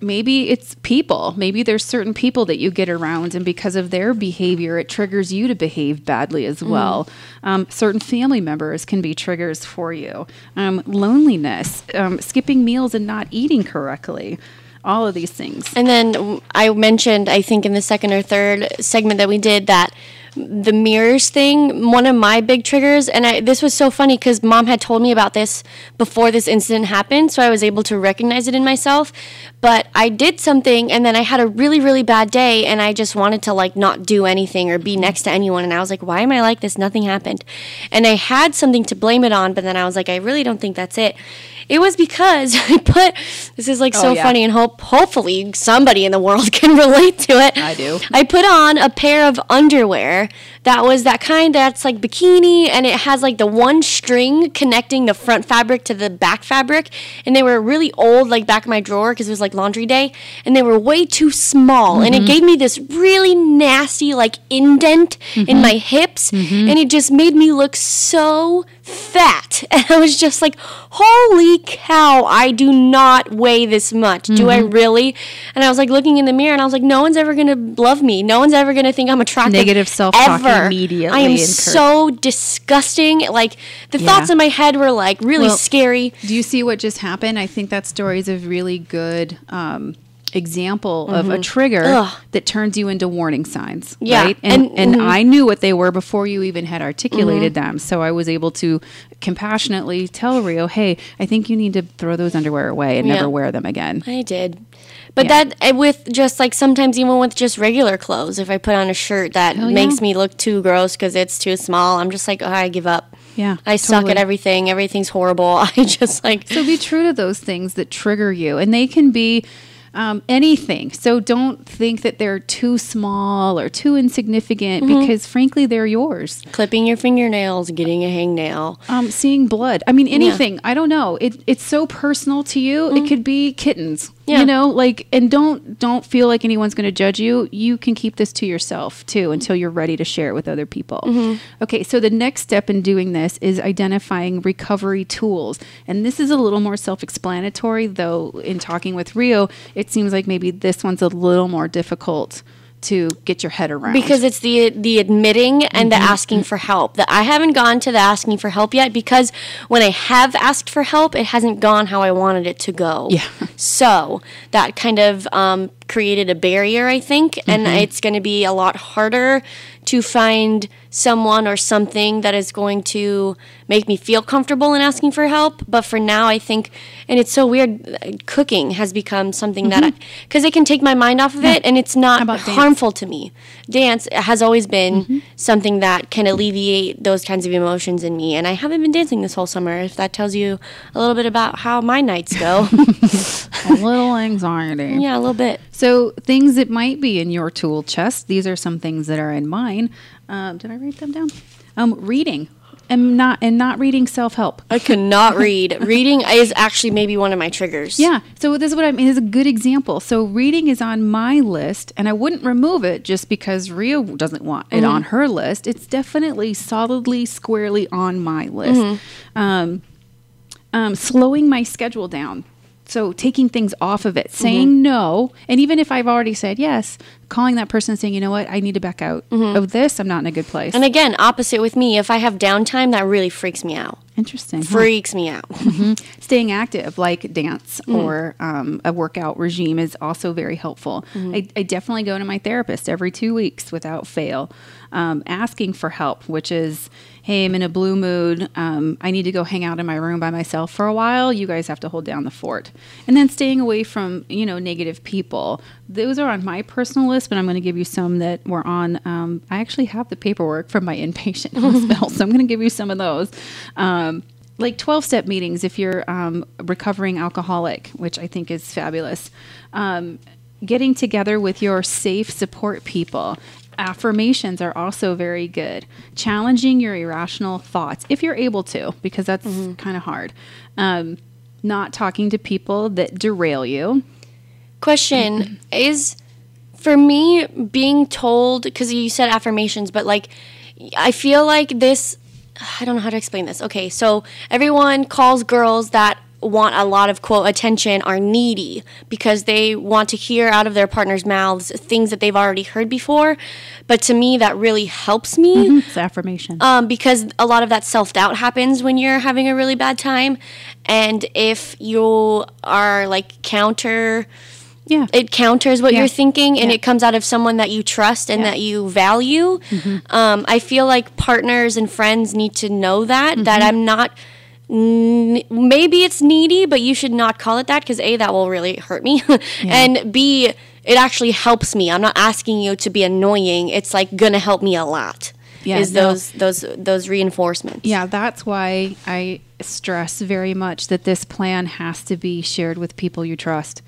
maybe it's people. Maybe there's certain people that you get around, and because of their behavior, it triggers you to behave badly as well. Mm. Um, certain family members can be triggers for you. Um, loneliness, um, skipping meals and not eating correctly. All of these things. And then I mentioned, I think in the second or third segment that we did, that the mirrors thing, one of my big triggers, and I, this was so funny because mom had told me about this before this incident happened, so I was able to recognize it in myself, but I did something and then I had a really, really bad day and I just wanted to like not do anything or be next to anyone, and I was like, why am I like this? Nothing happened. And I had something to blame it on, but then I was like, I really don't think that's it. It was because I put, this is like oh, so yeah. funny, and hope hopefully somebody in the world can relate to it. I do. I put on a pair of underwear that was that kind that's like bikini, and it has like the one string connecting the front fabric to the back fabric, and they were really old, like back in my drawer because it was like laundry day, and they were way too small, mm-hmm. and it gave me this really nasty like indent mm-hmm. in my hips, mm-hmm. and it just made me look so fat, and I was just like, holy cow, I do not weigh this much, mm-hmm. do I really? And I was like looking in the mirror and I was like, no one's ever gonna love me, no one's ever gonna think I'm attractive. Negative self-talk immediately. I am so disgusting, like the yeah. thoughts in my head were like really well, scary. Do you see what just happened? I think that story is a really good um example mm-hmm. of a trigger Ugh. that turns you into warning signs, yeah. right? And, and, and mm-hmm. I knew what they were before you even had articulated mm-hmm. them. So I was able to compassionately tell Rio, hey, I think you need to throw those underwear away and yeah. never wear them again. I did. But yeah. that with just like sometimes even with just regular clothes, if I put on a shirt that Hell makes yeah. me look too gross because it's too small, I'm just like, oh, I give up. Yeah, I totally. suck at everything. Everything's horrible. I just like... So be true to those things that trigger you. And they can be um, anything. So don't think that they're too small or too insignificant mm-hmm. because, frankly, they're yours. Clipping your fingernails, getting a hangnail. Um, seeing blood. I mean, anything. Yeah. I don't know. It, it's so personal to you. Mm-hmm. It could be kittens. Yeah. You know, like, and don't don't feel like anyone's going to judge you. You can keep this to yourself, too, until you're ready to share it with other people. Mm-hmm. Okay, so the next step in doing this is identifying recovery tools. And this is a little more self-explanatory, though, in talking with Rio, it seems like maybe this one's a little more difficult to get your head around. Because it's the the admitting and mm-hmm. the asking for help. That I haven't gone to the asking for help yet because when I have asked for help, it hasn't gone how I wanted it to go. Yeah. So that kind of um, created a barrier, I think, mm-hmm. and it's going to be a lot harder to find someone or something that is going to make me feel comfortable in asking for help. But for now, I think, and it's so weird, cooking has become something mm-hmm. that, because it can take my mind off of yeah. it, and it's not harmful dance? to me. Dance has always been mm-hmm. something that can alleviate those kinds of emotions in me, and I haven't been dancing this whole summer, if that tells you a little bit about how my nights go. A little anxiety. Yeah, a little bit. So things that might be in your tool chest, these are some things that are in mine. Um, did I write them down? Um, reading. And not and not reading self-help. I cannot read. Reading is actually maybe one of my triggers. Yeah. So this is what I mean. It's a good example. So reading is on my list, and I wouldn't remove it just because Rio doesn't want it mm-hmm. on her list. It's definitely solidly, squarely on my list. Mm-hmm. Um, um, slowing my schedule down. So taking things off of it, saying mm-hmm. no, and even if I've already said yes, calling that person and saying, you know what, I need to back out mm-hmm. of this. I'm not in a good place. And again, opposite with me. If I have downtime, that really freaks me out. Interesting. Freaks huh? me out. Mm-hmm. Staying active, like dance mm-hmm. or um, a workout regime is also very helpful. Mm-hmm. I, I definitely go to my therapist every two weeks without fail. Um, asking for help, which is, hey, I'm in a blue mood. Um, I need to go hang out in my room by myself for a while. You guys have to hold down the fort. And then staying away from, you know, negative people. Those are on my personal list, but I'm going to give you some that were on. Um, I actually have the paperwork from my inpatient hospital, so I'm going to give you some of those. Um, like twelve-step meetings if you're um, a recovering alcoholic, which I think is fabulous. Um, getting together with your safe support people. Affirmations are also very good. Challenging your irrational thoughts, if you're able to, because that's mm-hmm. kind of hard. Um, not talking to people that derail you. Question mm-hmm. is... For me, being told, because you said affirmations, but like, I feel like this, I don't know how to explain this. Okay, so everyone calls girls that want a lot of, quote, attention are needy because they want to hear out of their partner's mouths things that they've already heard before. But to me, that really helps me. Mm-hmm. It's affirmation. Um, because a lot of that self-doubt happens when you're having a really bad time. And if you are like counter... Yeah. It counters what yeah. you're thinking, and yeah. it comes out of someone that you trust and yeah. that you value. Mm-hmm. Um, I feel like partners and friends need to know that, mm-hmm. that I'm not n- – maybe it's needy, but you should not call it that because, A, that will really hurt me, yeah. and, B, it actually helps me. I'm not asking you to be annoying. It's, like, going to help me a lot. Yeah, is no. those those those reinforcements. Yeah, that's why I stress very much that this plan has to be shared with people you trust.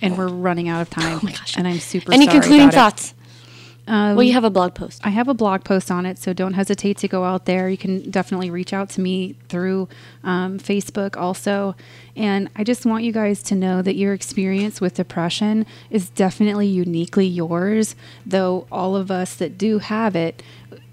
And we're running out of time. Oh my gosh. And I'm super Any sorry Any concluding thoughts? Um, well, you have a blog post. I have a blog post on it, so don't hesitate to go out there. You can definitely reach out to me through um, Facebook also. And I just want you guys to know that your experience with depression is definitely uniquely yours, though all of us that do have it,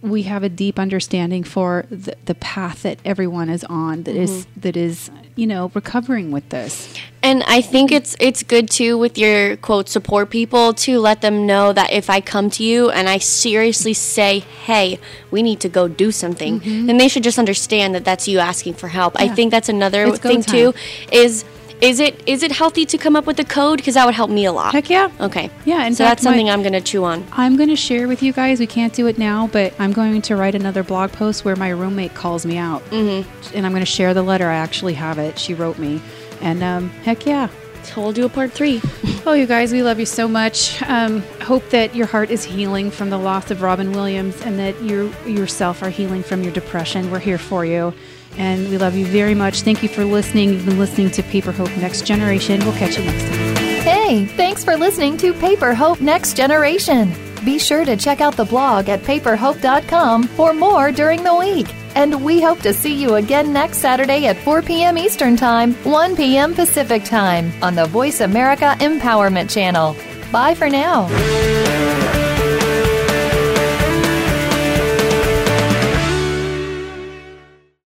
we have a deep understanding for the, the path that everyone is on that mm-hmm. is that is, you know, recovering with this. And I think it's it's good, too, with your, quote, support people to let them know that if I come to you and I seriously say, hey, we need to go do something, mm-hmm. then they should just understand that that's you asking for help. Yeah. I think that's another it's thing, too, is Is it is it healthy to come up with a code? Because that would help me a lot. Heck yeah. Okay. Yeah. And so that's something my, I'm going to chew on. I'm going to share with you guys. We can't do it now, but I'm going to write another blog post where my roommate calls me out. Mm-hmm. And I'm going to share the letter. I actually have it. She wrote me. And um, heck yeah. So we'll do a part three. Oh, you guys, we love you so much. Um, hope that your heart is healing from the loss of Robin Williams and that you yourself are healing from your depression. We're here for you. And we love you very much. Thank you for listening. You've been listening to Paper Hope Next Generation. We'll catch you next time. Hey, thanks for listening to Paper Hope Next Generation. Be sure to check out the blog at paper hope dot com for more during the week. And we hope to see you again next Saturday at four p.m. Eastern Time, one p.m. Pacific Time on the Voice America Empowerment Channel. Bye for now.